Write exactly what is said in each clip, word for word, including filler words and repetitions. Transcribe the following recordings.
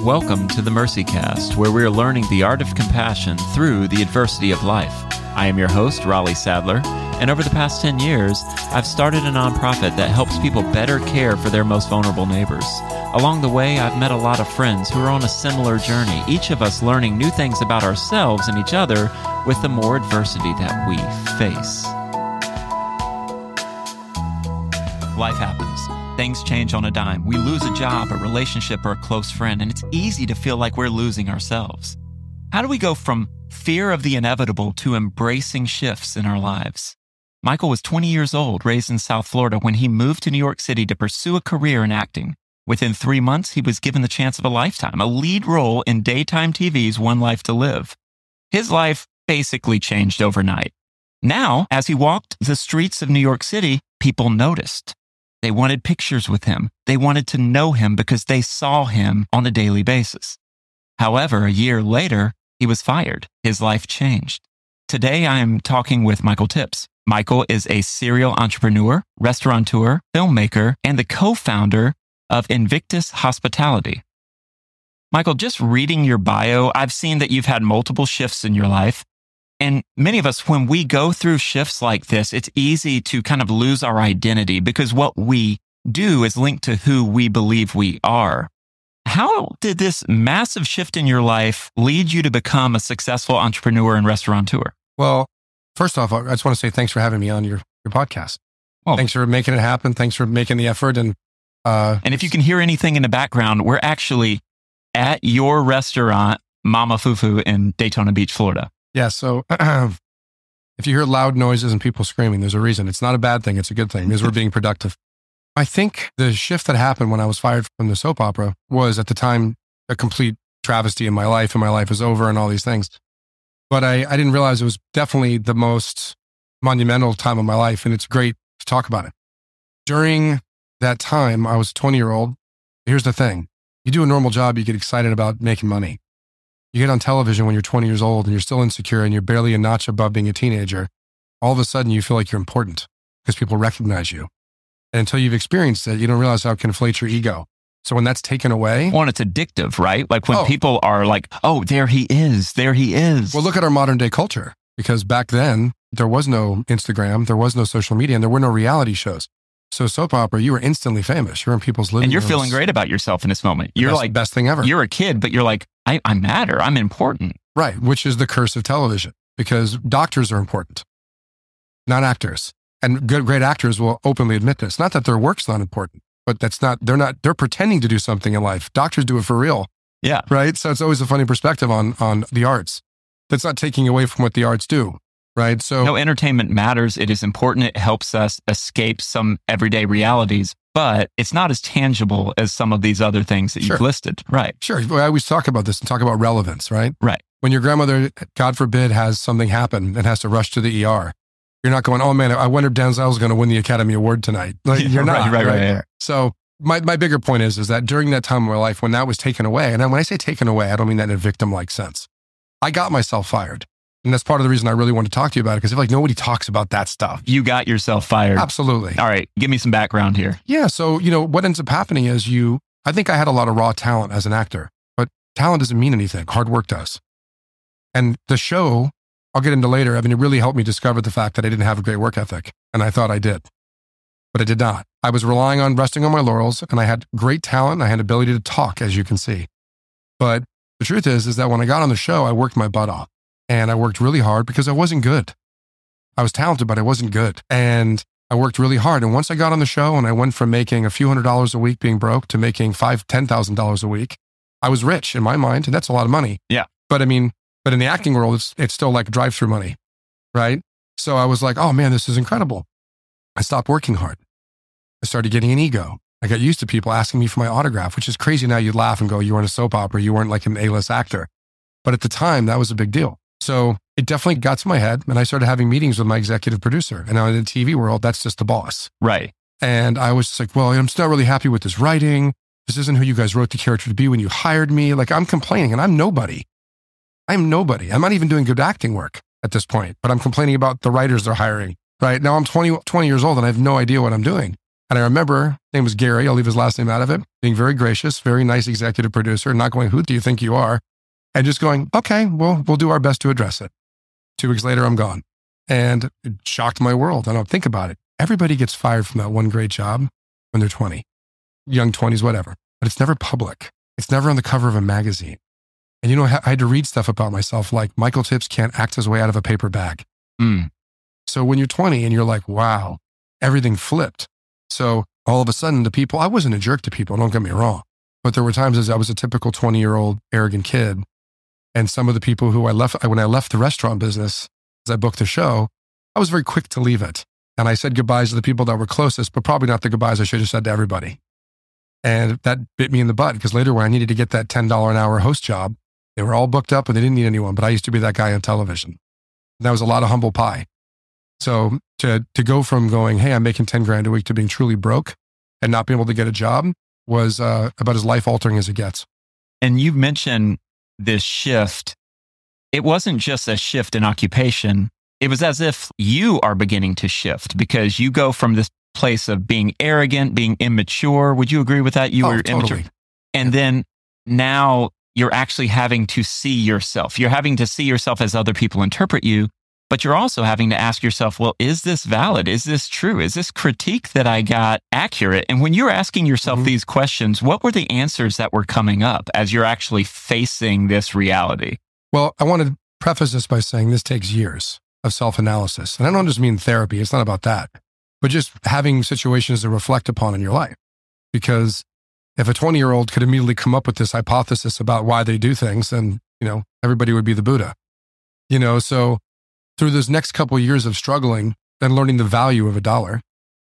Welcome to the MercyCast, where we are learning the art of compassion through the adversity of life. I am your host, Raleigh Sadler, and over the past ten years, I've started a nonprofit that helps people better care for their most vulnerable neighbors. Along the way, I've met a lot of friends who are on a similar journey, each of us learning new things about ourselves and each other with the more adversity that we face. Life happens. Things change on a dime. We lose a job, a relationship, or a close friend, and it's easy to feel like we're losing ourselves. How do we go from fear of the inevitable to embracing shifts in our lives? Michael was twenty years old, raised in South Florida, when he moved to New York City to pursue a career in acting. Within three months, he was given the chance of a lifetime, a lead role in daytime T V's One Life to Live. His life basically changed overnight. Now, as he walked the streets of New York City, people noticed. They wanted pictures with him. They wanted to know him because they saw him on a daily basis. However, a year later, he was fired. His life changed. Today, I am talking with Michael Tipps. Michael is a serial entrepreneur, restaurateur, filmmaker, and the co-founder of Invictus Hospitality. Michael, just reading your bio, I've seen that you've had multiple shifts in your life. And many of us, when we go through shifts like this, it's easy to kind of lose our identity because what we do is linked to who we believe we are. How did this massive shift in your life lead you to become a successful entrepreneur and restaurateur? Well, first off, I just want to say thanks for having me on your, your podcast. Well, thanks for making it happen. Thanks for making the effort. And uh, and if you can hear anything in the background, we're actually at your restaurant, Mama Fufu, in Daytona Beach, Florida. Yeah, so if you hear loud noises and people screaming, there's a reason. It's not a bad thing. It's a good thing because we're being productive. I think the shift that happened when I was fired from the soap opera was, at the time, a complete travesty in my life, and my life is over and all these things. But I, I didn't realize it was definitely the most monumental time of my life, and it's great to talk about it. During that time, I was a twenty-year-old. Here's the thing. You do a normal job, you get excited about making money. You get on television when you're twenty years old and you're still insecure and you're barely a notch above being a teenager. All of a sudden, you feel like you're important because people recognize you. And until you've experienced it, you don't realize how it can inflate your ego. So when that's taken away... Well, it's addictive, right? Like when oh. people are like, oh, there he is, there he is. Well, look at our modern day culture, because back then, there was no Instagram, there was no social media, and there were no reality shows. So soap opera, you were instantly famous. You were in people's living rooms. And you're feeling great about yourself in this moment. You're best, like... Best thing ever. You're a kid, but you're like... I, I matter. I'm important. Right. Which is the curse of television, because doctors are important, not actors. And good, great actors will openly admit this. Not that their work's not important, but that's not, they're not, they're pretending to do something in life. Doctors do it for real. Yeah. Right. So it's always a funny perspective on, on the arts. That's not taking away from what the arts do. Right. So no, entertainment matters. It is important. It helps us escape some everyday realities. But it's not as tangible as some of these other things that you've sure. listed. Right. Sure. I always talk about this and talk about relevance, right? Right. When your grandmother, God forbid, has something happen and has to rush to the E R, you're not going, oh man, I wonder if Denzel's going to win the Academy Award tonight. Like, you're right, not. Right, right, right. right. So my, my bigger point is, is that during that time of my life, when that was taken away, and when I say taken away, I don't mean that in a victim-like sense. I got myself fired. And that's part of the reason I really want to talk to you about it, because I feel like nobody talks about that stuff. You got yourself fired. Absolutely. All right. Give me some background here. Yeah. So, you know, what ends up happening is you, I think I had a lot of raw talent as an actor, but talent doesn't mean anything. Hard work does. And the show, I'll get into later. I mean, it really helped me discover the fact that I didn't have a great work ethic. And I thought I did, but I did not. I was relying on resting on my laurels, and I had great talent. I had ability to talk, as you can see. But the truth is, is that when I got on the show, I worked my butt off. And I worked really hard because I wasn't good. I was talented, but I wasn't good. And I worked really hard. And once I got on the show and I went from making a few hundred dollars a week being broke to making five, ten thousand dollars a week, I was rich in my mind. And that's a lot of money. Yeah. But I mean, but in the acting world, it's, it's still like drive-through money, right? So I was like, oh man, this is incredible. I stopped working hard. I started getting an ego. I got used to people asking me for my autograph, which is crazy. Now you'd laugh and go, you weren't a soap opera. You weren't like an A-list actor. But at the time, that was a big deal. So it definitely got to my head, and I started having meetings with my executive producer. And now in the T V world, that's just the boss. Right. And I was just like, well, I'm still really happy with this writing. This isn't who you guys wrote the character to be when you hired me. Like, I'm complaining, and I'm nobody. I'm nobody. I'm not even doing good acting work at this point, but I'm complaining about the writers they're hiring. Right now I'm twenty, twenty years old, and I have no idea what I'm doing. And I remember, his name was Gary, I'll leave his last name out of it, being very gracious, very nice executive producer, not going, who do you think you are? And just going, okay, well, we'll do our best to address it. Two weeks later, I'm gone. And it shocked my world. I don't think about it. Everybody gets fired from that one great job when they're twenty, young twenties, whatever. But it's never public. It's never on the cover of a magazine. And you know, I had to read stuff about myself like Michael Tipps can't act his way out of a paper bag. Mm. So when you're twenty and you're like, wow, everything flipped. So all of a sudden the people, I wasn't a jerk to people, don't get me wrong. But there were times as I was a typical twenty-year-old arrogant kid. And some of the people who I left, when I left the restaurant business, as I booked the show, I was very quick to leave it. And I said goodbyes to the people that were closest, but probably not the goodbyes I should have said to everybody. And that bit me in the butt because later when I needed to get that ten dollars an hour host job, they were all booked up and they didn't need anyone, but I used to be that guy on television. And that was a lot of humble pie. So to to go from going, hey, I'm making ten grand a week to being truly broke and not being able to get a job was uh, about as life-altering as it gets. And you mentioned this shift. It wasn't just a shift in occupation. It was as if you are beginning to shift because you go from this place of being arrogant, being immature. Would you agree with that? You oh, were totally. immature. And yeah. then now you're actually having to see yourself. You're having to see yourself as other people interpret you, but you're also having to ask yourself, well, is this valid? Is this true? Is this critique that I got accurate? And when you're asking yourself mm-hmm. these questions, what were the answers that were coming up as you're actually facing this reality? Well, I want to preface this by saying this takes years of self-analysis. And I don't just mean therapy. It's not about that, but just having situations to reflect upon in your life. Because if a twenty-year-old could immediately come up with this hypothesis about why they do things, then, you know, everybody would be the Buddha. You know, so through those next couple of years of struggling and learning the value of a dollar,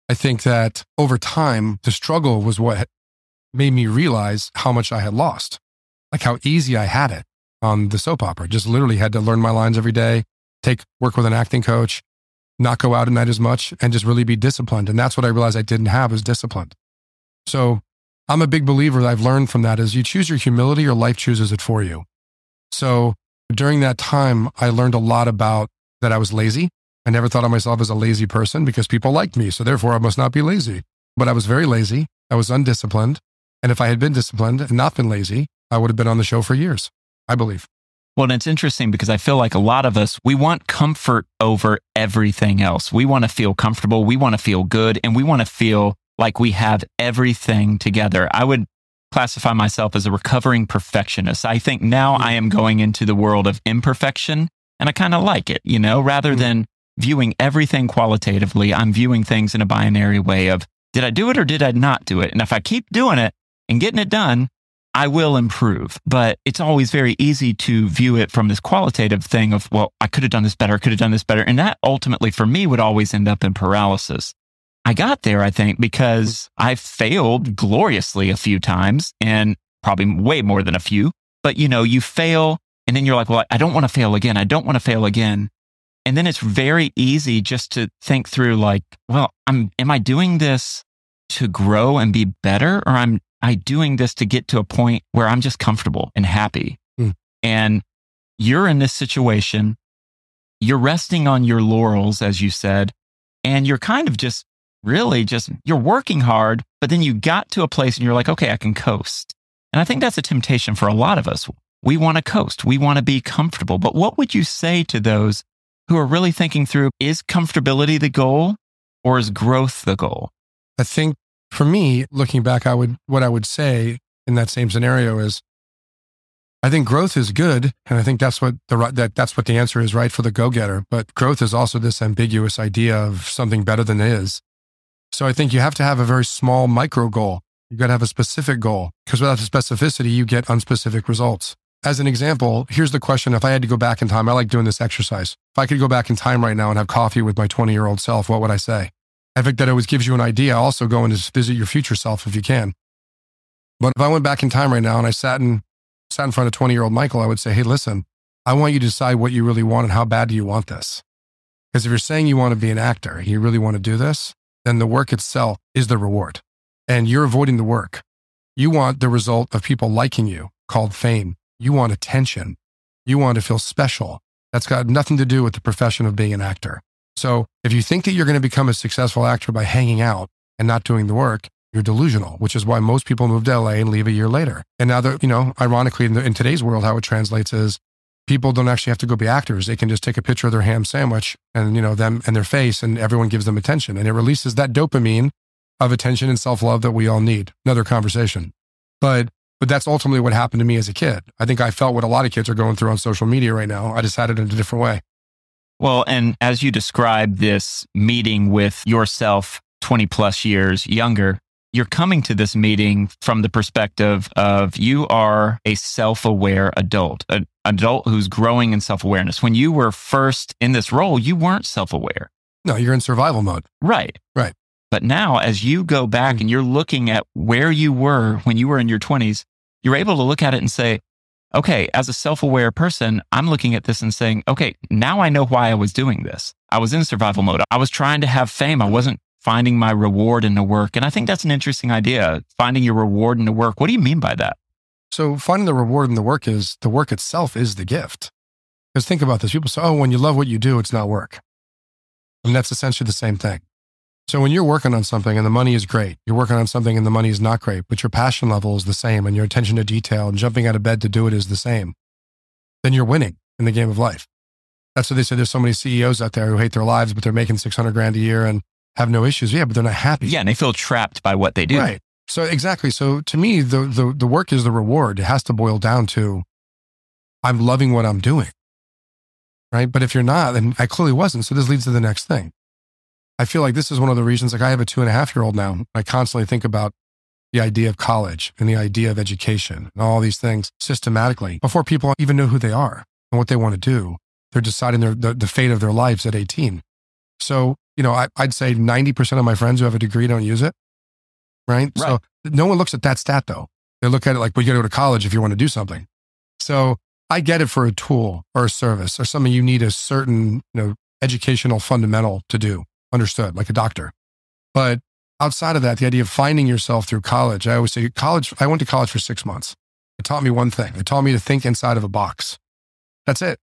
I think that over time, the struggle was what made me realize how much I had lost, like how easy I had it on the soap opera. Just literally had to learn my lines every day, take work with an acting coach, not go out at night as much, and just really be disciplined. And that's what I realized I didn't have, was discipline. So I'm a big believer that I've learned from that is you choose your humility, your life chooses it for you. So during that time, I learned a lot about that I was lazy. I never thought of myself as a lazy person because people liked me. So therefore I must not be lazy, but I was very lazy. I was undisciplined. And if I had been disciplined and not been lazy, I would have been on the show for years, I believe. Well, and it's interesting because I feel like a lot of us, we want comfort over everything else. We want to feel comfortable. We want to feel good. And we want to feel like we have everything together. I would classify myself as a recovering perfectionist. I think now I am going into the world of imperfection and I kind of like it, you know, rather than viewing everything qualitatively, I'm viewing things in a binary way of, did I do it or did I not do it? And if I keep doing it and getting it done, I will improve, but it's always very easy to view it from this qualitative thing of, well, I could have done this better, I could have done this better. And that ultimately for me would always end up in paralysis. I got there, I think, because I failed gloriously a few times and probably way more than a few, but you know, you fail and then you're like, well, I don't want to fail again. I don't want to fail again. And then it's very easy just to think through like, well, I'm, am I doing this to grow and be better? Or I'm, I doing this to get to a point where I'm just comfortable and happy. Mm. And you're in this situation, you're resting on your laurels, as you said, and you're kind of just really just, you're working hard, but then you got to a place and you're like, okay, I can coast. And I think that's a temptation for a lot of us. We want to coast. We want to be comfortable. But what would you say to those who are really thinking through, is comfortability the goal or is growth the goal? I think for me, looking back, I would what I would say in that same scenario is, I think growth is good, and I think that's what the that that's what the answer is, right, for the go-getter. But growth is also this ambiguous idea of something better than is. So I think you have to have a very small micro goal. You got to have a specific goal because without the specificity, you get unspecific results. As an example, here's the question: if I had to go back in time, I like doing this exercise. If I could go back in time right now and have coffee with my twenty-year-old self, what would I say? I think that always gives you an idea. Also go and visit your future self if you can. But if I went back in time right now and I sat in, sat in front of twenty-year-old Michael, I would say, hey, listen, I want you to decide what you really want and how bad do you want this? Because if you're saying you want to be an actor, you really want to do this, then the work itself is the reward. And you're avoiding the work. You want the result of people liking you, called fame. You want attention. You want to feel special. That's got nothing to do with the profession of being an actor. So if you think that you're going to become a successful actor by hanging out, and not doing the work, you're delusional, which is why most people move to L A and leave a year later. And now they're, you know, ironically, in, the, in today's world, how it translates is people don't actually have to go be actors. They can just take a picture of their ham sandwich and, you know, them and their face, and everyone gives them attention. And it releases that dopamine of attention and self-love that we all need. Another conversation. But, but that's ultimately what happened to me as a kid. I think I felt what a lot of kids are going through on social media right now. I just had it in a different way. Well, and as you describe this meeting with yourself twenty plus years younger, you're coming to this meeting from the perspective of you are a self-aware adult, an adult who's growing in self-awareness. When you were first in this role, you weren't self-aware. No, you're in survival mode. Right. Right. But now as you go back and you're looking at where you were when you were in your twenties, you're able to look at it and say, okay, as a self-aware person, I'm looking at this and saying, okay, now I know why I was doing this. I was in survival mode. I was trying to have fame. I wasn't finding my reward in the work. And I think that's an interesting idea, finding your reward in the work. What do you mean by that? So finding the reward in the work is, the work itself is the gift. Because think about this. People say, oh, when you love what you do, it's not work. And that's essentially the same thing. So when you're working on something and the money is great, you're working on something and the money is not great, but your passion level is the same and your attention to detail and jumping out of bed to do it is the same, then you're winning in the game of life. That's what they say. There's so many C E Os out there who hate their lives, but they're making six hundred grand a year and have no issues. Yeah, but they're not happy. Yeah, and they feel trapped by what they do. Right. So exactly. So to me, the the, the work is the reward. It has to boil down to, I'm loving what I'm doing, right? But if you're not, then I clearly wasn't. So this leads to the next thing. I feel like this is one of the reasons, like I have a two and a half year old now. I constantly think about the idea of college and the idea of education and all these things systematically before people even know who they are and what they want to do. They're deciding their, the, the fate of their lives at eighteen. So, you know, I, I'd say ninety percent of my friends who have a degree don't use it. Right? right. So no one looks at that stat though. They look at it like, well, you got to go to college if you want to do something. So I get it for a tool or a service or something you need a certain, you know, educational fundamental to do. Understood, like a doctor. But outside of that, the idea of finding yourself through college, I always say college, I went to college for six months. It taught me one thing. It taught me to think inside of a box. That's it.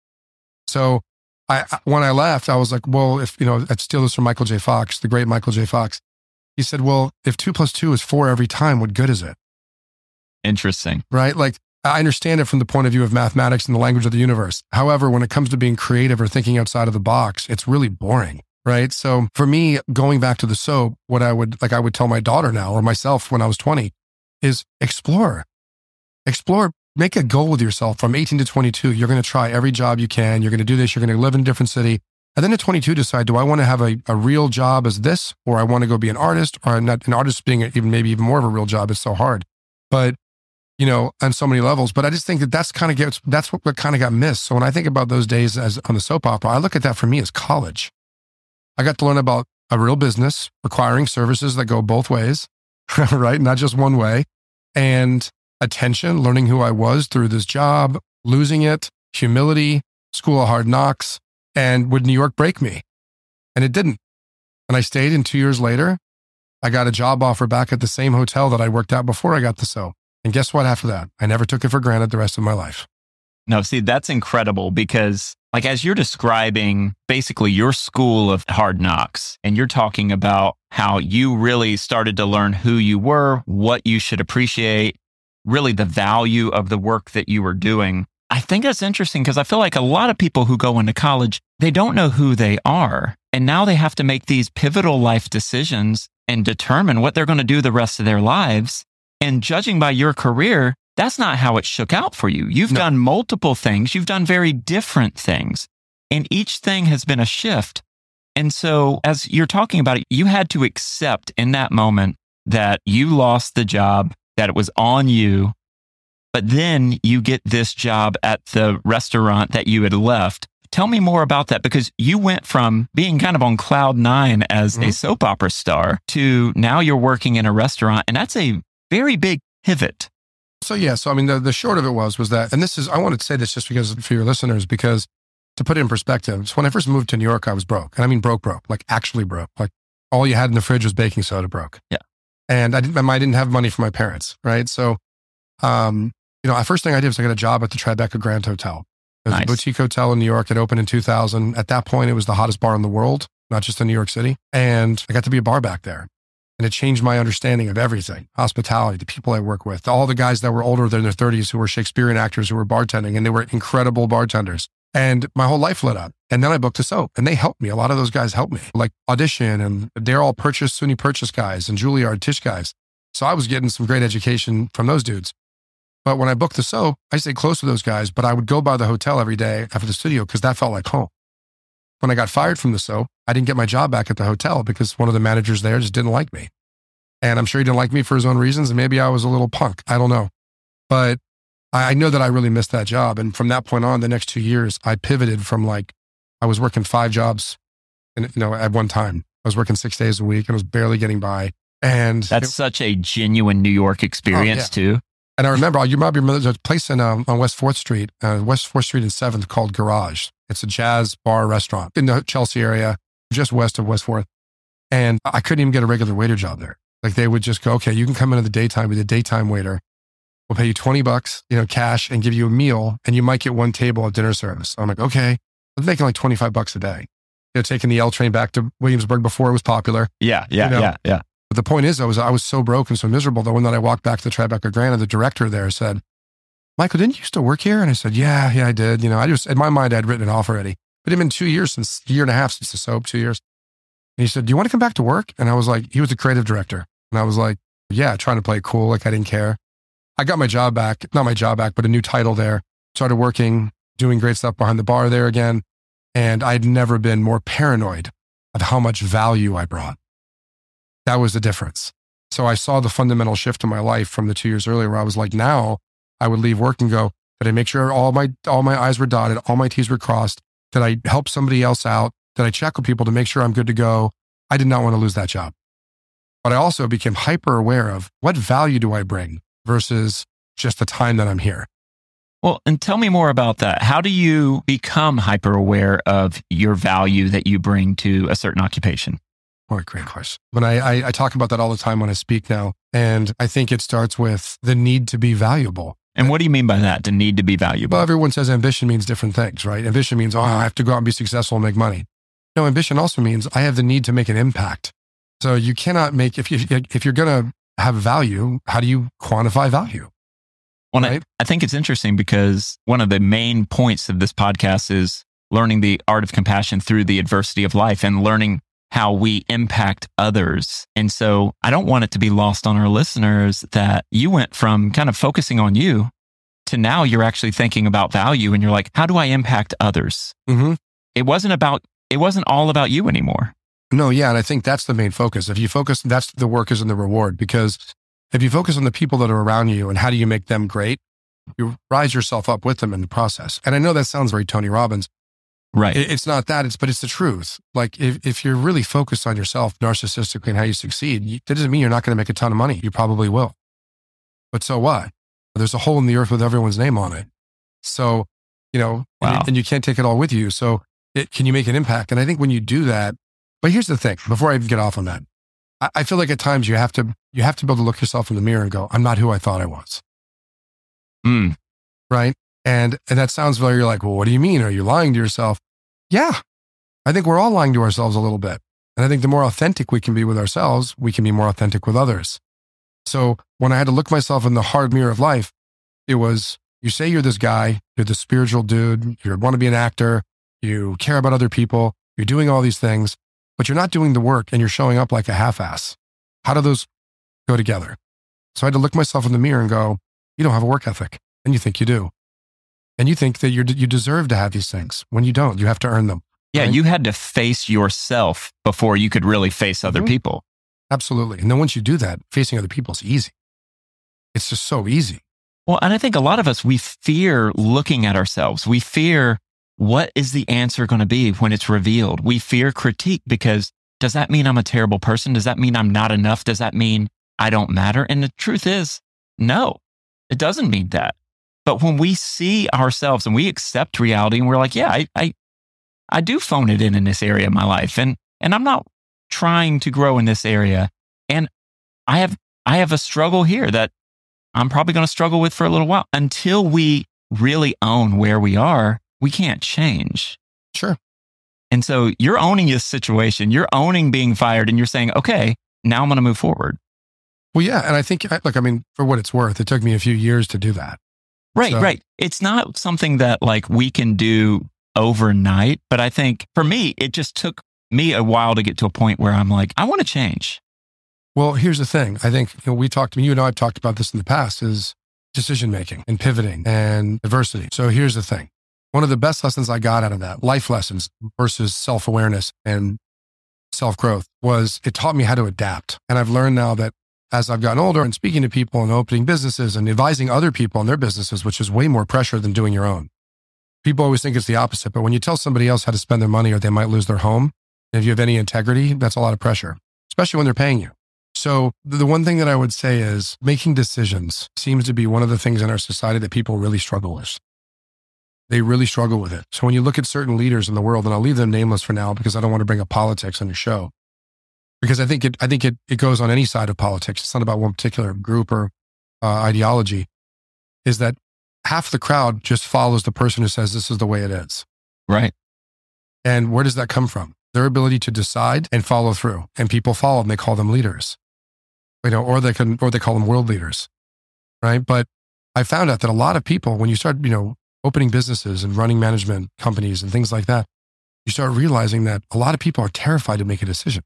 So I, when I left, I was like, well, if, you know, I'd steal this from Michael J. Fox, the great Michael J. Fox. He said, well, if two plus two is four every time, what good is it? Interesting. Right? Like, I understand it from the point of view of mathematics and the language of the universe. However, when it comes to being creative or thinking outside of the box, it's really boring. Right. So for me, going back to the soap, what I would like, I would tell my daughter now or myself when I was twenty is explore, explore, make a goal with yourself from eighteen to twenty-two. You're going to try every job you can. You're going to do this. You're going to live in a different city. And then at twenty-two, decide, do I want to have a, a real job as this, or I want to go be an artist, or not an artist being even maybe even more of a real job. It's so hard, but you know, on so many levels, but I just think that that's kind of gets, that's what, what kind of got missed. So when I think about those days as on the soap opera, I look at that for me as college. I got to learn about a real business requiring services that go both ways, right? Not just one way. And attention, learning who I was through this job, losing it, humility, school of hard knocks, and would New York break me? And it didn't. And I stayed, and two years later, I got a job offer back at the same hotel that I worked at before I got the soap. And guess what? After that, I never took it for granted the rest of my life. No, see, that's incredible because like as you're describing basically your school of hard knocks and you're talking about how you really started to learn who you were, what you should appreciate, really the value of the work that you were doing. I think that's interesting because I feel like a lot of people who go into college, they don't know who they are. And now they have to make these pivotal life decisions and determine what they're going to do the rest of their lives. And judging by your career, that's not how it shook out for you. You've no. done multiple things. You've done very different things. And each thing has been a shift. And so as you're talking about it, you had to accept in that moment that you lost the job, that it was on you. But then you get this job at the restaurant that you had left. Tell me more about that, because you went from being kind of on cloud nine as mm-hmm. a soap opera star to now you're working in a restaurant. And that's a very big pivot. So yeah, so I mean, the, the short of it was, was that, and this is, I wanted to say this just because for your listeners, because to put it in perspective, so when I first moved to New York, I was broke. And I mean, broke, broke, like actually broke. Like all you had in the fridge was baking soda broke. Yeah. And I didn't, I didn't have money for my parents, right? So, um, you know, the first thing I did was I got a job at the Tribeca Grand Hotel. It was nice. A boutique hotel in New York. It opened in two thousand. At that point, it was the hottest bar in the world, not just in New York City. And I got to be a bar back there. And it changed my understanding of everything, hospitality, the people I work with, all the guys that were older than their thirties who were Shakespearean actors who were bartending, and they were incredible bartenders. And my whole life lit up. And then I booked a soap and they helped me. A lot of those guys helped me, like Audition, and they're all Purchase, SUNY Purchase guys and Juilliard Tisch guys. So I was getting some great education from those dudes. But when I booked the soap, I stayed close to those guys, but I would go by the hotel every day after the studio because that felt like home. When I got fired from the soap, I didn't get my job back at the hotel because one of the managers there just didn't like me. And I'm sure he didn't like me for his own reasons. And maybe I was a little punk. I don't know. But I know that I really missed that job. And from that point on, the next two years, I pivoted from like, I was working five jobs and, you know, at one time. I was working six days a week and I was barely getting by. And that's it, such a genuine New York experience oh, yeah. too. And I remember, you might remember there's a place in, um, on West fourth Street, uh, West fourth Street and seventh called Garage. It's a jazz bar restaurant in the Chelsea area, just west of West fourth. And I couldn't even get a regular waiter job there. Like they would just go, okay, you can come into the daytime with a daytime waiter. We'll pay you twenty bucks, you know, cash, and give you a meal. And you might get one table of dinner service. I'm like, okay, I'm making like twenty-five bucks a day. You know, taking the L train back to Williamsburg before it was popular. Yeah, yeah, you know? yeah, yeah. But the point is, I was I was so broke and so miserable that when I walked back to the Tribeca Grand, and the director there said, "Michael, didn't you used to work here?" And I said, "Yeah, yeah, I did." You know, I just in my mind I'd written it off already. But it'd been two years since a year and a half since the soap, two years. And he said, "Do you want to come back to work?" And I was like, he was the creative director, and I was like, "Yeah," trying to play it cool, like I didn't care. I got my job back, not my job back, but a new title there. Started working, doing great stuff behind the bar there again, and I'd never been more paranoid of how much value I brought. That was the difference. So I saw the fundamental shift in my life from the two years earlier where I was like, now I would leave work and go, did I make sure all my all my I's were dotted, all my T's were crossed? Did I help somebody else out? Did I check with people to make sure I'm good to go? I did not want to lose that job. But I also became hyper aware of what value do I bring versus just the time that I'm here. Well, and tell me more about that. How do you become hyper aware of your value that you bring to a certain occupation? What a great question. When I, I, I talk about that all the time when I speak now, and I think it starts with the need to be valuable. And what do you mean by that, the need to be valuable? Well, everyone says ambition means different things, right? Ambition means, oh, I have to go out and be successful and make money. No, ambition also means I have the need to make an impact. So you cannot make, if, you, if you're going to have value, how do you quantify value? Well, right? I, I think it's interesting because one of the main points of this podcast is learning the art of compassion through the adversity of life and learning how we impact others. And so I don't want it to be lost on our listeners that you went from kind of focusing on you to now you're actually thinking about value and you're like, how do I impact others? Mm-hmm. It wasn't about, it wasn't all about you anymore. No, yeah. And I think that's the main focus. If you focus, that's the work is in the reward, because if you focus on the people that are around you and how do you make them great, you rise yourself up with them in the process. And I know that sounds very Tony Robbins. Right. It's not that, it's, but it's the truth. Like if, if you're really focused on yourself narcissistically and how you succeed, you, that doesn't mean you're not going to make a ton of money. You probably will. But so what? There's a hole in the earth with everyone's name on it. So, you know, wow. and, and you can't take it all with you. So it, can you make an impact? And I think when you do that, but here's the thing, before I even get off on that, I, I feel like at times you have to, you have to be able to look yourself in the mirror and go, I'm not who I thought I was. Mm. Right. And and that sounds very like, well, what do you mean? Are you lying to yourself? Yeah. I think we're all lying to ourselves a little bit. And I think the more authentic we can be with ourselves, we can be more authentic with others. So when I had to look myself in the hard mirror of life, it was, you say you're this guy, you're the spiritual dude, you want to be an actor, you care about other people, you're doing all these things, but you're not doing the work and you're showing up like a half-ass. How do those go together? So I had to look myself in the mirror and go, you don't have a work ethic. And you think you do. And you think that you you deserve to have these things. When you don't, you have to earn them. Yeah, right? You had to face yourself before you could really face other mm-hmm. people. Absolutely. And then once you do that, facing other people is easy. It's just so easy. Well, and I think a lot of us, we fear looking at ourselves. We fear what is the answer going to be when it's revealed. We fear critique because does that mean I'm a terrible person? Does that mean I'm not enough? Does that mean I don't matter? And the truth is, no, it doesn't mean that. But when we see ourselves and we accept reality and we're like, yeah, I, I I do phone it in in this area of my life. And and I'm not trying to grow in this area. And I have I have a struggle here that I'm probably going to struggle with for a little while. Until we really own where we are, we can't change. Sure. And so you're owning this situation. You're owning being fired and you're saying, okay, now I'm going to move forward. Well, yeah. And I think, look, I mean, for what it's worth, it took me a few years to do that. Right, so. right. It's not something that like we can do overnight, but I think for me, it just took me a while to get to a point where I'm like, I want to change. Well, here's the thing. I think you know, we talked, you and I have talked about this in the past, is decision-making and pivoting and adversity. So here's the thing. One of the best lessons I got out of that, life lessons versus self-awareness and self-growth, was it taught me how to adapt. And I've learned now that as I've gotten older and speaking to people and opening businesses and advising other people on their businesses, which is way more pressure than doing your own. People always think it's the opposite, but when you tell somebody else how to spend their money or they might lose their home, if you have any integrity, that's a lot of pressure, especially when they're paying you. So the one thing that I would say is making decisions seems to be one of the things in our society that people really struggle with. They really struggle with it. So when you look at certain leaders in the world, and I'll leave them nameless for now because I don't want to bring up politics on your show, because I think it I think it, it goes on any side of politics. It's not about one particular group or uh, ideology, is that half the crowd just follows the person who says, this is the way it is. Right. And where does that come from? Their ability to decide and follow through. And people follow them. They call them leaders, you know, or they can, or they call them world leaders. Right. But I found out that a lot of people, when you start, you know, opening businesses and running management companies and things like that, you start realizing that a lot of people are terrified to make a decision.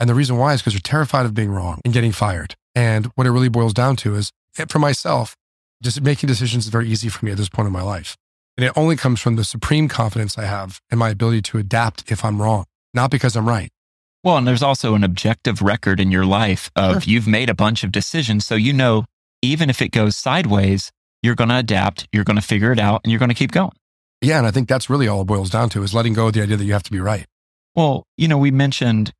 And the reason why is because you're terrified of being wrong and getting fired. And what it really boils down to is, for myself, just making decisions is very easy for me at this point in my life. And it only comes from the supreme confidence I have in my ability to adapt if I'm wrong, not because I'm right. Well, and there's also an objective record in your life of sure. You've made a bunch of decisions. So you know, even if it goes sideways, you're going to adapt, you're going to figure it out, and you're going to keep going. Yeah. And I think that's really all it boils down to, is letting go of the idea that you have to be right. Well, you know, we mentioned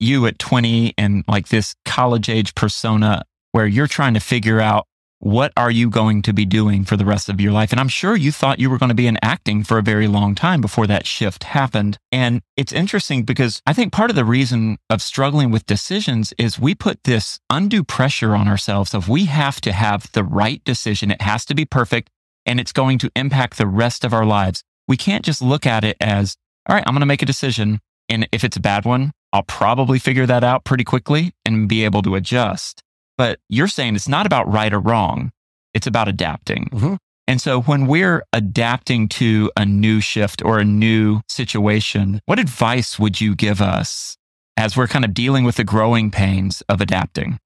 you at twenty and like this college age persona where you're trying to figure out, what are you going to be doing for the rest of your life? And I'm sure you thought you were going to be in acting for a very long time before that shift happened. And it's interesting because I think part of the reason of struggling with decisions is we put this undue pressure on ourselves of we have to have the right decision. It has to be perfect and it's going to impact the rest of our lives. We can't just look at it as, all right, I'm going to make a decision. And if it's a bad one, I'll probably figure that out pretty quickly and be able to adjust. But you're saying it's not about right or wrong. It's about adapting. Mm-hmm. And so when we're adapting to a new shift or a new situation, what advice would you give us as we're kind of dealing with the growing pains of adapting?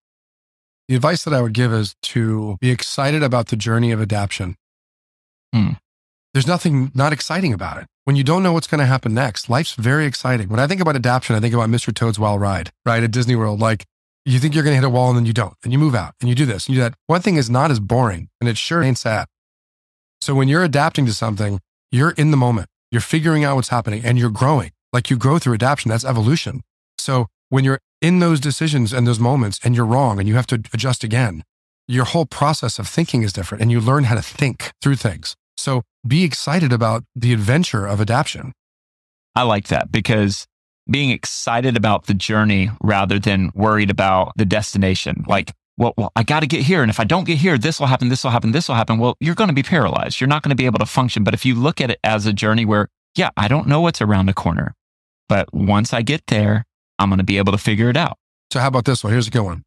The advice that I would give is to be excited about the journey of adaptation. Hmm. There's nothing not exciting about it. When you don't know what's going to happen next, life's very exciting. When I think about adaptation, I think about Mister Toad's Wild Ride, right? At Disney World, like, you think you're going to hit a wall and then you don't, and you move out and you do this and you do that. One thing is not as boring and it sure ain't sad. So when you're adapting to something, you're in the moment, you're figuring out what's happening and you're growing. Like you grow through adaptation, that's evolution. So when you're in those decisions and those moments and you're wrong and you have to adjust again, your whole process of thinking is different and you learn how to think through things. So be excited about the adventure of adaptation. I like that because being excited about the journey rather than worried about the destination. Like, well, well I got to get here. And if I don't get here, this will happen, this will happen, this will happen. Well, you're going to be paralyzed. You're not going to be able to function. But if you look at it as a journey where, yeah, I don't know what's around the corner, but once I get there, I'm going to be able to figure it out. So how about this one? Here's a good one.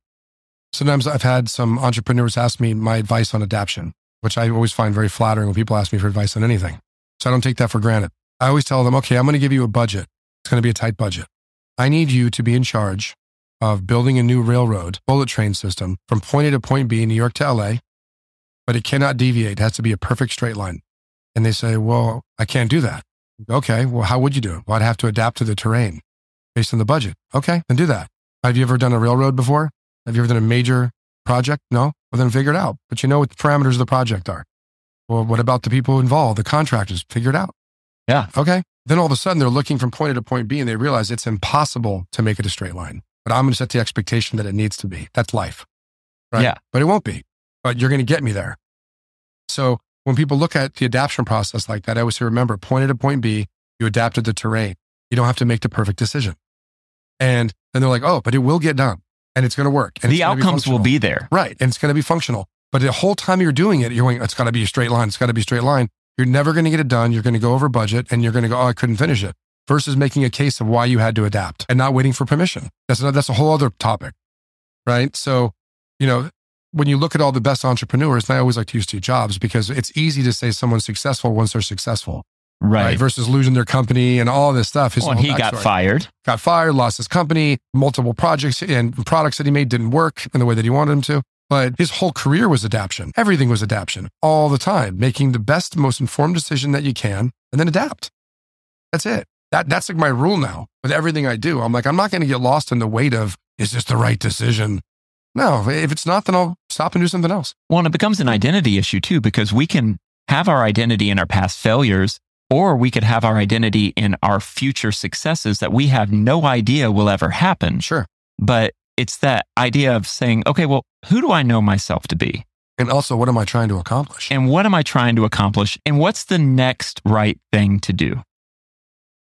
Sometimes I've had some entrepreneurs ask me my advice on adaptation, which I always find very flattering when people ask me for advice on anything. So I don't take that for granted. I always tell them, okay, I'm going to give you a budget. It's going to be a tight budget. I need you to be in charge of building a new railroad bullet train system from point A to point B, New York to L A, but it cannot deviate. It has to be a perfect straight line. And they say, well, I can't do that. Okay, well, how would you do it? Well, I'd have to adapt to the terrain based on the budget. Okay, then do that. Have you ever done a railroad before? Have you ever done a major project? No? Well, then figure it out. But you know what the parameters of the project are. Well, what about the people involved, the contractors? Figure it out. Yeah. Okay. Then all of a sudden they're looking from point A to point B and they realize it's impossible to make it a straight line, but I'm going to set the expectation that it needs to be. That's life, right? Yeah. But it won't be, but you're going to get me there. So when people look at the adaptation process like that, I always say, remember, point A to point B, you adapted the terrain. You don't have to make the perfect decision. And then they're like, oh, but it will get done and it's going to work. And the outcomes will be there. Right. And it's going to be functional. But the whole time you're doing it, you're going, it's got to be a straight line. It's got to be a straight line. You're never going to get it done. You're going to go over budget and you're going to go, oh, I couldn't finish it. versus making a case of why you had to adapt and not waiting for permission. That's a, that's a whole other topic, right? So, you know, when you look at all the best entrepreneurs, and I always like to use Steve Jobs because it's easy to say someone's successful once they're successful. Right. right. Versus losing their company and all this stuff. His well, and he backstory. got fired. Got fired, lost his company, multiple projects and products that he made didn't work in the way that he wanted them to. But his whole career was adaption. Everything was adaption all the time, making the best, most informed decision that you can and then adapt. That's it. That That's like my rule now with everything I do. I'm like, I'm not going to get lost in the weight of, is this the right decision? No, if it's not, then I'll stop and do something else. Well, and it becomes an identity issue too, because we can have our identity in our past failures, or we could have our identity in our future successes that we have no idea will ever happen. Sure. But it's that idea of saying, okay, well, who do I know myself to be? And also, what am I trying to accomplish? And what am I trying to accomplish? And what's the next right thing to do?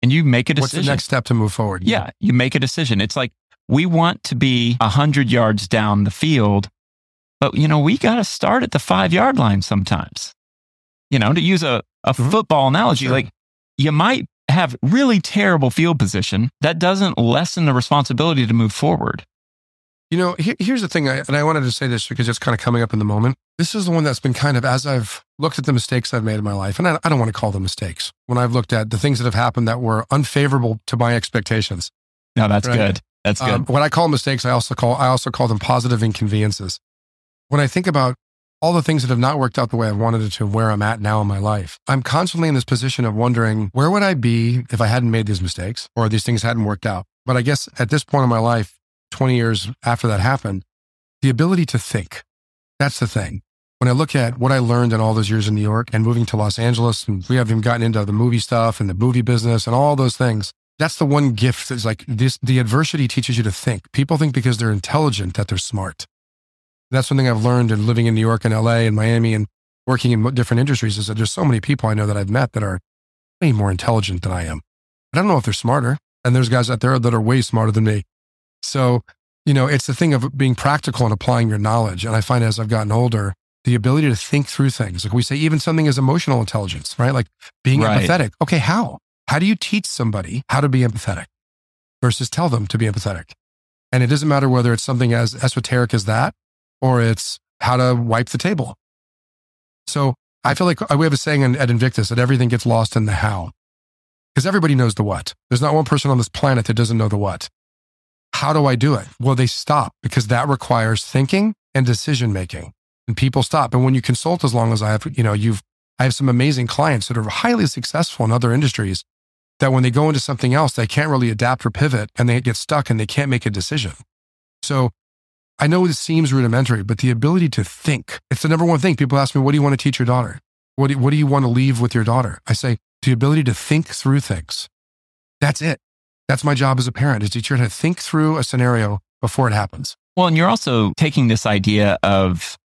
And you make a decision. What's the next step to move forward? Yeah, yeah you make a decision. It's like, we want to be one hundred yards down the field, but, you know, we got to start at the five-yard line sometimes. You know, to use a, a mm-hmm. football analogy, sure. like you might have really terrible field position. That doesn't lessen the responsibility to move forward. You know, here, here's the thing, I, and I wanted to say this because it's kind of coming up in the moment. This is the one that's been kind of, as I've looked at the mistakes I've made in my life, and I, I don't want to call them mistakes, when I've looked at the things that have happened that were unfavorable to my expectations. No, that's right? good. That's good. Um, when I call mistakes, I also call I also call them positive inconveniences. When I think about all the things that have not worked out the way I wanted it to, where I'm at now in my life, I'm constantly in this position of wondering, where would I be if I hadn't made these mistakes or these things hadn't worked out? But I guess at this point in my life, twenty years after that happened, the ability to think, that's the thing. When I look at what I learned in all those years in New York and moving to Los Angeles, and we haven't even gotten into the movie stuff and the movie business and all those things, that's the one gift that's like this, the adversity teaches you to think. People think because they're intelligent that they're smart. That's something I've learned in living in New York and L A and Miami and working in different industries, is that there's so many people I know that I've met that are way more intelligent than I am. But I don't know if they're smarter. And there's guys out there that are way smarter than me. So, you know, it's the thing of being practical and applying your knowledge. And I find as I've gotten older, the ability to think through things. Like we say, even something is emotional intelligence, right? Like being right. empathetic. Okay, how? How do you teach somebody how to be empathetic versus tell them to be empathetic? And it doesn't matter whether it's something as esoteric as that, or it's how to wipe the table. So I feel like we have a saying in, at Invictus that everything gets lost in the how, because everybody knows the what. There's not one person on this planet that doesn't know the what. How do I do it? Well, they stop because that requires thinking and decision-making, and people stop. And when you consult, as long as I have, you know, you've, I have some amazing clients that are highly successful in other industries that when they go into something else, they can't really adapt or pivot and they get stuck and they can't make a decision. So I know this seems rudimentary, but the ability to think, it's the number one thing. People ask me, what do you want to teach your daughter? What do, what do you want to leave with your daughter? I say, the ability to think through things. That's it. That's my job as a parent, is to teach her to think through a scenario before it happens. Well, and you're also taking this idea of,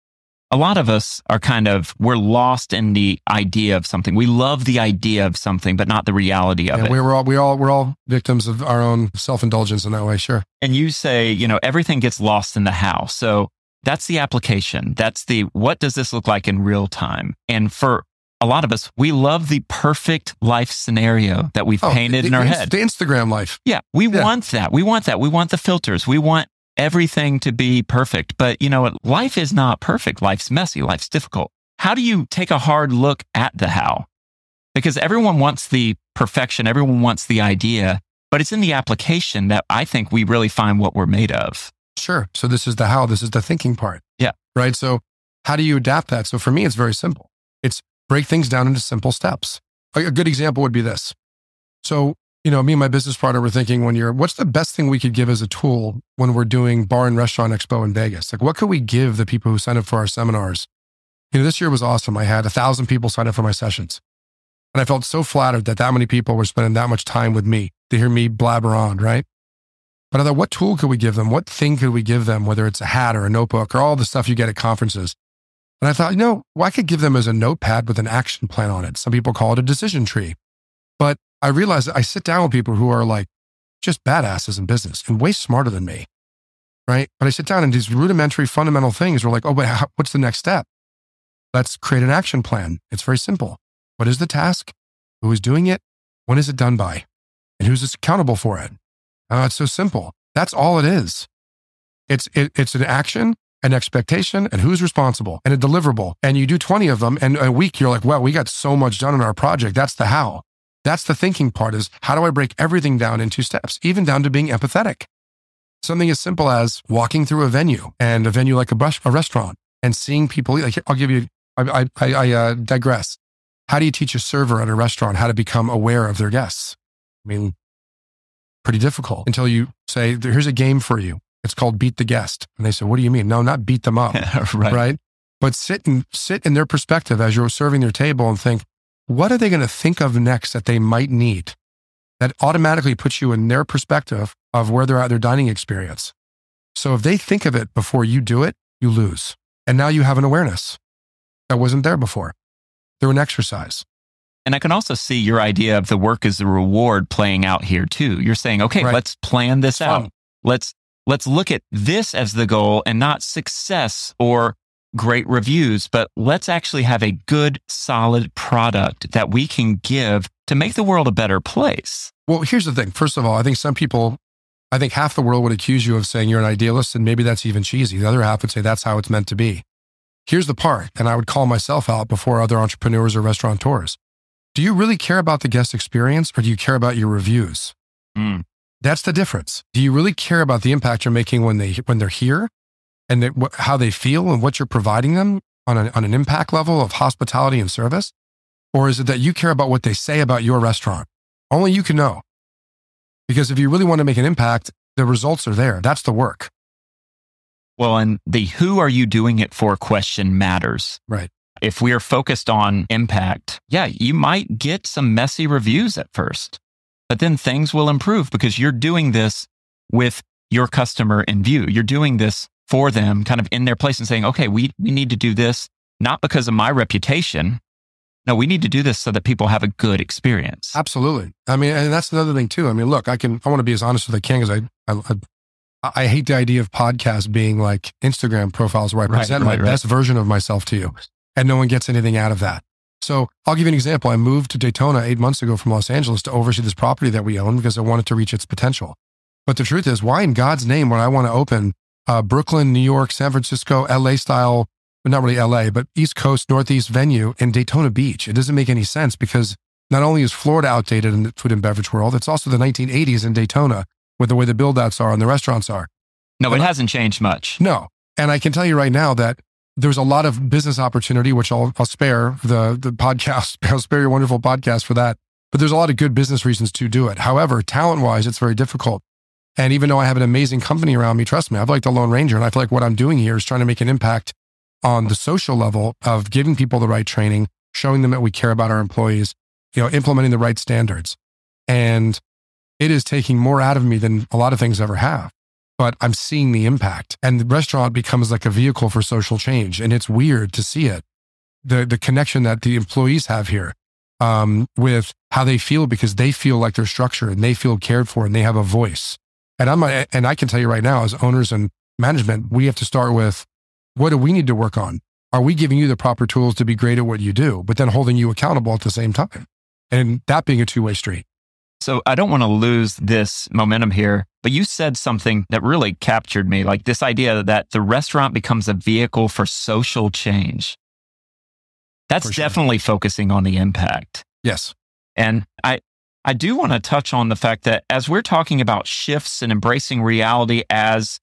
a lot of us are kind of, we're lost in the idea of something. We love the idea of something, but not the reality of yeah, it. We're all, we're all, we're all victims of our own self-indulgence in that way, sure. And you say, you know, everything gets lost in the how. So that's the application. That's the, what does this look like in real time? And for a lot of us, we love the perfect life scenario that we've oh, painted the, in our the, head. The Instagram life. Yeah, we yeah. want that. We want that. We want the filters. We want everything to be perfect. But you know what? Life is not perfect. Life's messy. Life's difficult. How do you take a hard look at the how? Because everyone wants the perfection. Everyone wants the idea, but it's in the application that I think we really find what we're made of. Sure. So this is the how, this is the thinking part. Yeah. Right. So how do you adapt that? So for me, it's very simple. It's break things down into simple steps. A good example would be this. So you know, me and my business partner were thinking one year, what's the best thing we could give as a tool when we're doing Bar and Restaurant Expo in Vegas? Like, what could we give the people who sign up for our seminars? You know, this year was awesome. I had a thousand people sign up for my sessions. And I felt so flattered that that many people were spending that much time with me to hear me blabber on, right? But I thought, what tool could we give them? What thing could we give them? Whether it's a hat or a notebook or all the stuff you get at conferences. And I thought, you know, well, I could give them as a notepad with an action plan on it. Some people call it a decision tree. But I realized that I sit down with people who are like just badasses in business and way smarter than me, right? But I sit down and these rudimentary fundamental things were like, oh, but how, what's the next step? Let's create an action plan. It's very simple. What is the task? Who is doing it? When is it done by? and who's accountable for it. Uh, it's so simple. That's all it is. It's it, it's an action, an expectation, and who's responsible, and a deliverable. And you do twenty of them, and a week you're like, wow, we got so much done in our project. That's the how. That's the thinking part is, how do I break everything down into steps, even down to being empathetic? Something as simple as walking through a venue, and a venue like a, bus, a restaurant, and seeing people eat. Like, I'll give you, I, I, I uh, digress. How do you teach a server at a restaurant how to become aware of their guests? I mean, pretty difficult until you say, here's a game for you. It's called Beat the Guest. And they say, what do you mean? No, not beat them up, right. right? But sit and sit in their perspective as you're serving their table and think, what are they going to think of next that they might need? That automatically puts you in their perspective of where they're at their dining experience. So if they think of it before you do it, you lose. And now you have an awareness that wasn't there before through an exercise. And I can also see your idea of the work as the reward playing out here too. You're saying, okay, right. let's plan this out. Fun. Let's let's look at this as the goal and not success or great reviews, but let's actually have a good, solid product that we can give to make the world a better place. Well, here's the thing. First of all, I think some people, I think half the world would accuse you of saying you're an idealist, and maybe that's even cheesy. The other half would say that's how it's meant to be. Here's the part, and I would call myself out before other entrepreneurs or restaurateurs. Do you really care about the guest experience, or do you care about your reviews? Mm. That's the difference. Do you really care about the impact you're making when they when they're here, and they, wh- how they feel, and what you're providing them on an on an impact level of hospitality and service, or is it that you care about what they say about your restaurant? Only you can know, because if you really want to make an impact, the results are there. That's the work. Well, and the who are you doing it for question matters, right? If we are focused on impact, yeah, you might get some messy reviews at first, but then things will improve because you're doing this with your customer in view. You're doing this for them, kind of in their place and saying, okay, we, we need to do this, not because of my reputation. No, we need to do this so that people have a good experience. Absolutely. I mean, and that's another thing too. I mean, look, I can, I want to be as honest as I can because I, I, I, I hate the idea of podcasts being like Instagram profiles where I right, present right, my right. best version of myself to you. And no one gets anything out of that. So I'll give you an example. I moved to Daytona eight months ago from Los Angeles to oversee this property that we own because I wanted to reach its potential. But the truth is, why in God's name would I want to open uh, Brooklyn, New York, San Francisco, L A style, well, not really L A, but East Coast, Northeast venue in Daytona Beach? It doesn't make any sense because not only is Florida outdated in the food and beverage world, it's also the nineteen eighties in Daytona with the way the build outs are and the restaurants are. No, and it hasn't changed much. No. And I can tell you right now that there's a lot of business opportunity, which I'll, I'll spare the the podcast. I'll spare your wonderful podcast for that. But there's a lot of good business reasons to do it. However, talent-wise, it's very difficult. And even though I have an amazing company around me, trust me, I've like the Lone Ranger. And I feel like what I'm doing here is trying to make an impact on the social level of giving people the right training, showing them that we care about our employees, you know, implementing the right standards. And it is taking more out of me than a lot of things ever have. But I'm seeing the impact, and the restaurant becomes like a vehicle for social change. And it's weird to see it, the the connection that the employees have here um, with how they feel, because they feel like they're structured and they feel cared for and they have a voice. And I'm a, and I can tell you right now, as owners and management, we have to start with, what do we need to work on? Are we giving you the proper tools to be great at what you do, but then holding you accountable at the same time? And that being a two-way street. So I don't want to lose this momentum here, but you said something that really captured me, like this idea that the restaurant becomes a vehicle for social change. That's for sure. Definitely focusing on the impact. Yes. And I I do want to touch on the fact that as we're talking about shifts and embracing reality as,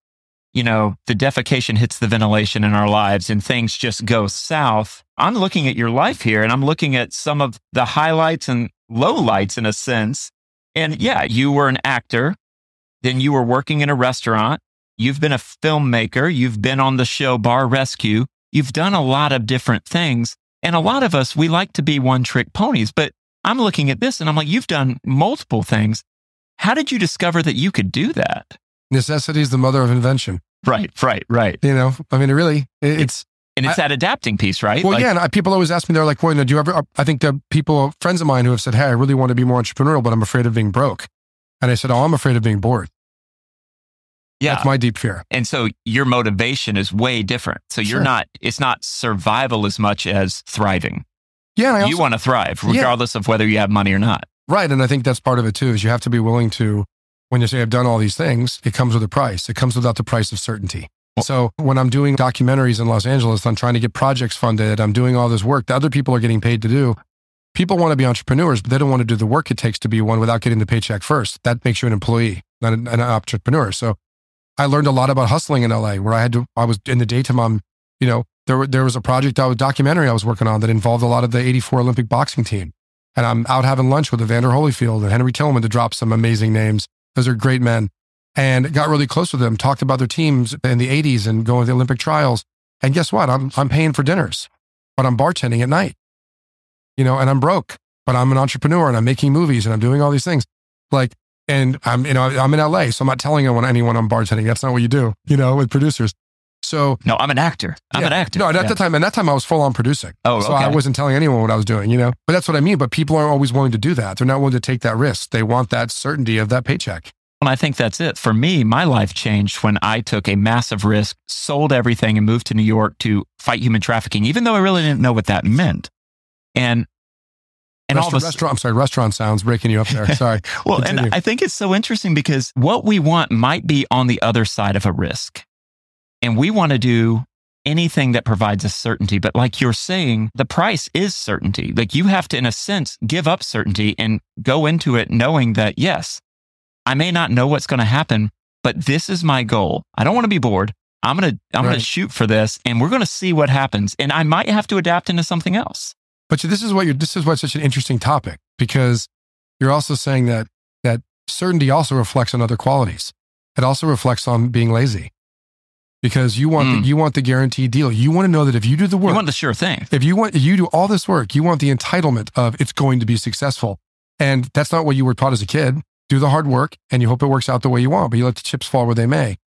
you know, the defecation hits the ventilation in our lives and things just go south, I'm looking at your life here and I'm looking at some of the highlights and lowlights in a sense. And yeah, you were an actor, then you were working in a restaurant, you've been a filmmaker, you've been on the show Bar Rescue, you've done a lot of different things. And a lot of us, we like to be one-trick ponies, but I'm looking at this and I'm like, you've done multiple things. How did you discover that you could do that? Necessity is the mother of invention. Right, right, right. You know, I mean, really, it, it's... And it's I, that adapting piece, right? Well, like, yeah, and I, people always ask me, they're like, well, you know, do you ever, I think the people, friends of mine who have said, hey, I really want to be more entrepreneurial, but I'm afraid of being broke. And I said, oh, I'm afraid of being bored. Yeah. That's my deep fear. And so your motivation is way different. So you're sure. not, it's not survival as much as thriving. Yeah. And I also, you want to thrive regardless yeah. of whether you have money or not. Right. And I think that's part of it too, is you have to be willing to, when you say I've done all these things, it comes with a price. It comes without the price of certainty. So when I'm doing documentaries in Los Angeles, I'm trying to get projects funded. I'm doing all this work that other people are getting paid to do. People want to be entrepreneurs, but they don't want to do the work it takes to be one without getting the paycheck first. That makes you an employee, not an, an entrepreneur. So I learned a lot about hustling in L A, where I had to, I was in the daytime, I'm, you know, there were, there was a project, I was documentary I was working on that involved a lot of the eighty-four Olympic boxing team. And I'm out having lunch with Evander Holyfield and Henry Tillman, to drop some amazing names. Those are great men. And got really close with them, talked about their teams in the eighties and going to the Olympic trials. And guess what? I'm I'm paying for dinners, but I'm bartending at night, you know, and I'm broke, but I'm an entrepreneur and I'm making movies and I'm doing all these things. Like, and I'm, you know, I'm in L A, so I'm not telling anyone, anyone I'm bartending. That's not what you do, you know, with producers. So no, I'm an actor. I'm yeah, an actor. No, at yeah. that time, at that time I was full on producing. Oh, so okay. I wasn't telling anyone what I was doing, you know, but that's what I mean. But people aren't always willing to do that. They're not willing to take that risk. They want that certainty of that paycheck. And I think that's it. For me, my life changed when I took a massive risk, sold everything and moved to New York to fight human trafficking, even though I really didn't know what that meant. And and Restaur- all of a restaurant, I'm sorry, restaurant sounds breaking you up there. Sorry. Well, continue. And I think it's so interesting because what we want might be on the other side of a risk. And we want to do anything that provides us certainty. But like you're saying, the price is certainty. Like you have to, in a sense, give up certainty and go into it knowing that, yes, I may not know what's going to happen, but this is my goal. I don't want to be bored. I'm going to I'm right. going to shoot for this, and we're going to see what happens. And I might have to adapt into something else. But this is what you're, this is what's such an interesting topic, because you're also saying that that certainty also reflects on other qualities. It also reflects on being lazy, because you want mm. the, you want the guaranteed deal. You want to know that if you do the work, you want the sure thing. If you want if you do all this work, you want the entitlement of it's going to be successful, and that's not what you were taught as a kid. Do the hard work and you hope it works out the way you want, but you let the chips fall where they may.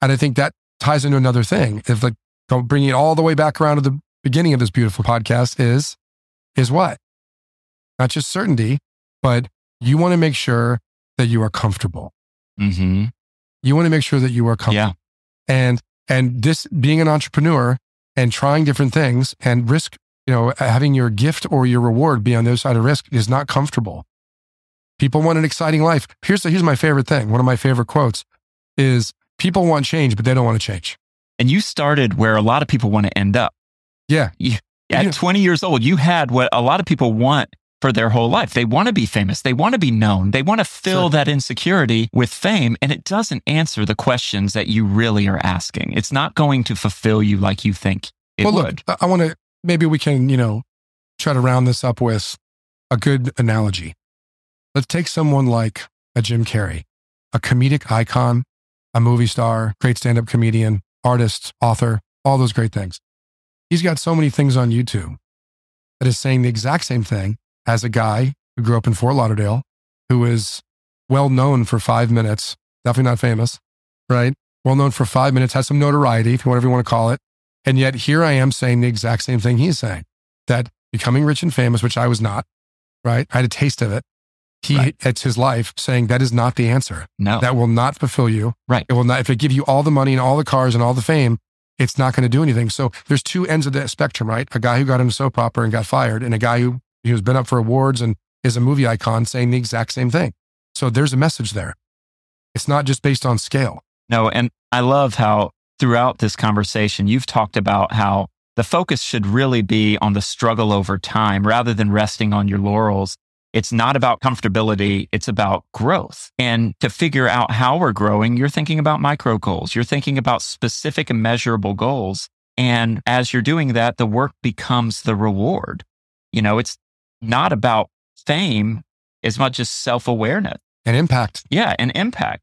And I think that ties into another thing. If like bringing it all the way back around to the beginning of this beautiful podcast is, is what? Not just certainty, but you want to make sure that you are comfortable. Mm-hmm. You want to make sure that you are comfortable. Yeah. And, and this being an entrepreneur and trying different things and risk, you know, having your gift or your reward be on the other side of risk is not comfortable. People want an exciting life. Here's the, here's my favorite thing. One of my favorite quotes is, people want change, but they don't want to change. And you started where a lot of people want to end up. Yeah. You, at yeah. twenty years old, you had what a lot of people want for their whole life. They want to be famous. They want to be known. They want to fill sure. that insecurity with fame. And it doesn't answer the questions that you really are asking. It's not going to fulfill you like you think it well, would. Look, I want to, maybe we can, you know, try to round this up with a good analogy. Let's take someone like a Jim Carrey, a comedic icon, a movie star, great stand-up comedian, artist, author, all those great things. He's got so many things on YouTube that is saying the exact same thing as a guy who grew up in Fort Lauderdale, who is well known for five minutes, definitely not famous, right? Well known for five minutes, has some notoriety, if you whatever you want to call it. And yet here I am saying the exact same thing he's saying, that becoming rich and famous, which I was not, right? I had a taste of it. He, right. It's his life saying that is not the answer. No. That will not fulfill you. Right. It will not, if it gives you all the money and all the cars and all the fame, it's not going to do anything. So there's two ends of the spectrum, right? A guy who got into soap opera and got fired, and a guy who, who's been up for awards and is a movie icon saying the exact same thing. So there's a message there. It's not just based on scale. No, and I love how throughout this conversation, you've talked about how the focus should really be on the struggle over time rather than resting on your laurels. It's not about comfortability. It's about growth. And to figure out how we're growing, you're thinking about micro goals. You're thinking about specific and measurable goals. And as you're doing that, the work becomes the reward. You know, it's not about fame as much as self-awareness. And impact. Yeah, and impact.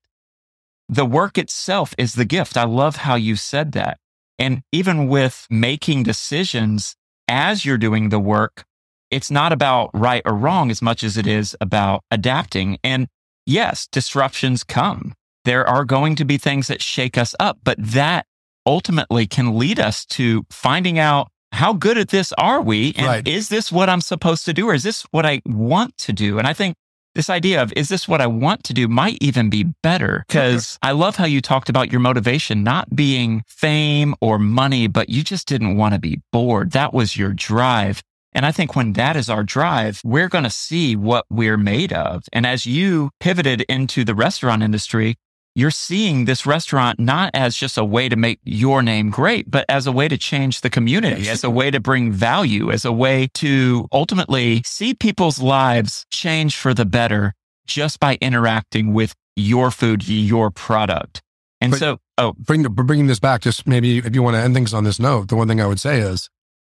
The work itself is the gift. I love how you said that. And even with making decisions as you're doing the work, it's not about right or wrong as much as it is about adapting. And yes, disruptions come. There are going to be things that shake us up, but that ultimately can lead us to finding out how good at this are we? And right. is this what I'm supposed to do? Or is this what I want to do? And I think this idea of, is this what I want to do might even be better, because I love how you talked about your motivation not being fame or money, but you just didn't want to be bored. That was your drive. And I think when that is our drive, we're going to see what we're made of. And as you pivoted into the restaurant industry, you're seeing this restaurant not as just a way to make your name great, but as a way to change the community, as a way to bring value, as a way to ultimately see people's lives change for the better just by interacting with your food, your product. And but so, oh, bring the, bringing this back, just maybe if you want to end things on this note, the one thing I would say is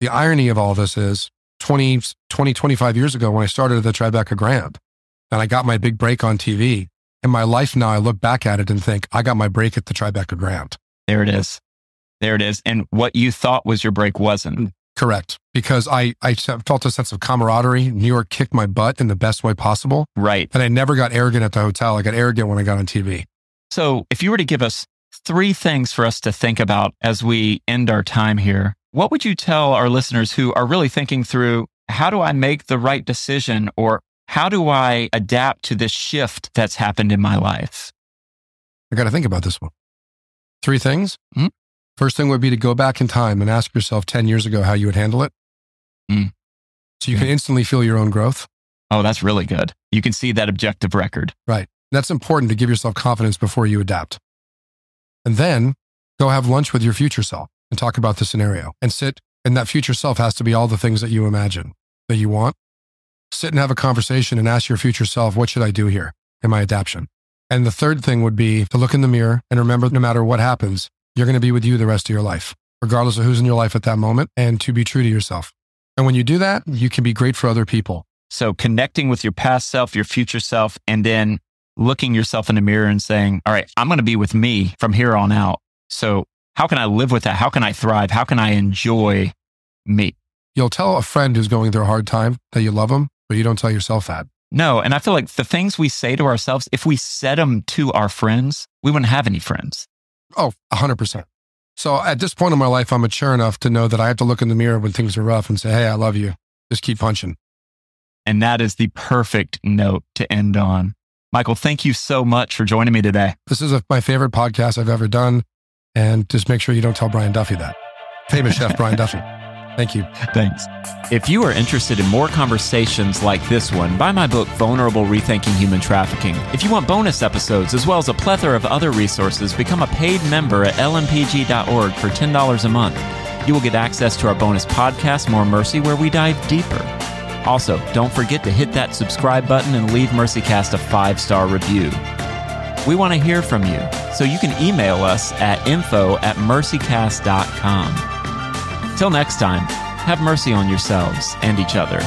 the irony of all this is twenty, twenty, twenty-five years ago when I started at the Tribeca Grand and I got my big break on T V. In my life now, I look back at it and think, I got my break at the Tribeca Grand. There it is. There it is. And what you thought was your break wasn't. Correct. Because I, I felt a sense of camaraderie. New York kicked my butt in the best way possible. Right. And I never got arrogant at the hotel. I got arrogant when I got on T V. So if you were to give us three things for us to think about as we end our time here, what would you tell our listeners who are really thinking through, how do I make the right decision, or how do I adapt to this shift that's happened in my life? I got to think about this one. Three things. Mm-hmm. First thing would be to go back in time and ask yourself ten years ago how you would handle it. Mm-hmm. So you mm-hmm. can instantly feel your own growth. Oh, that's really good. You can see that objective record. Right. That's important to give yourself confidence before you adapt. And then go have lunch with your future self and talk about the scenario and sit. And that future self has to be all the things that you imagine that you want. Sit and have a conversation and ask your future self, what should I do here in my adaptation? And the third thing would be to look in the mirror and remember, no matter what happens, you're going to be with you the rest of your life, regardless of who's in your life at that moment, and to be true to yourself. And when you do that, you can be great for other people. So connecting with your past self, your future self, and then looking yourself in the mirror and saying, all right, I'm going to be with me from here on out. So how can I live with that? How can I thrive? How can I enjoy me? You'll tell a friend who's going through a hard time that you love them, but you don't tell yourself that. No. And I feel like the things we say to ourselves, if we said them to our friends, we wouldn't have any friends. Oh, one hundred percent. So at this point in my life, I'm mature enough to know that I have to look in the mirror when things are rough and say, hey, I love you. Just keep punching. And that is the perfect note to end on. Michael, thank you so much for joining me today. This is a, my favorite podcast I've ever done. And just make sure you don't tell Brian Duffy that. Famous chef Brian Duffy. Thank you. Thanks. If you are interested in more conversations like this one, buy my book, Vulnerable Rethinking Human Trafficking. If you want bonus episodes, as well as a plethora of other resources, become a paid member at L M P G dot org for ten dollars a month. You will get access to our bonus podcast, More Mercy, where we dive deeper. Also, don't forget to hit that subscribe button and leave MercyCast a five-star review. We want to hear from you, so you can email us at info at mercycast dot com. Till next time, have mercy on yourselves and each other.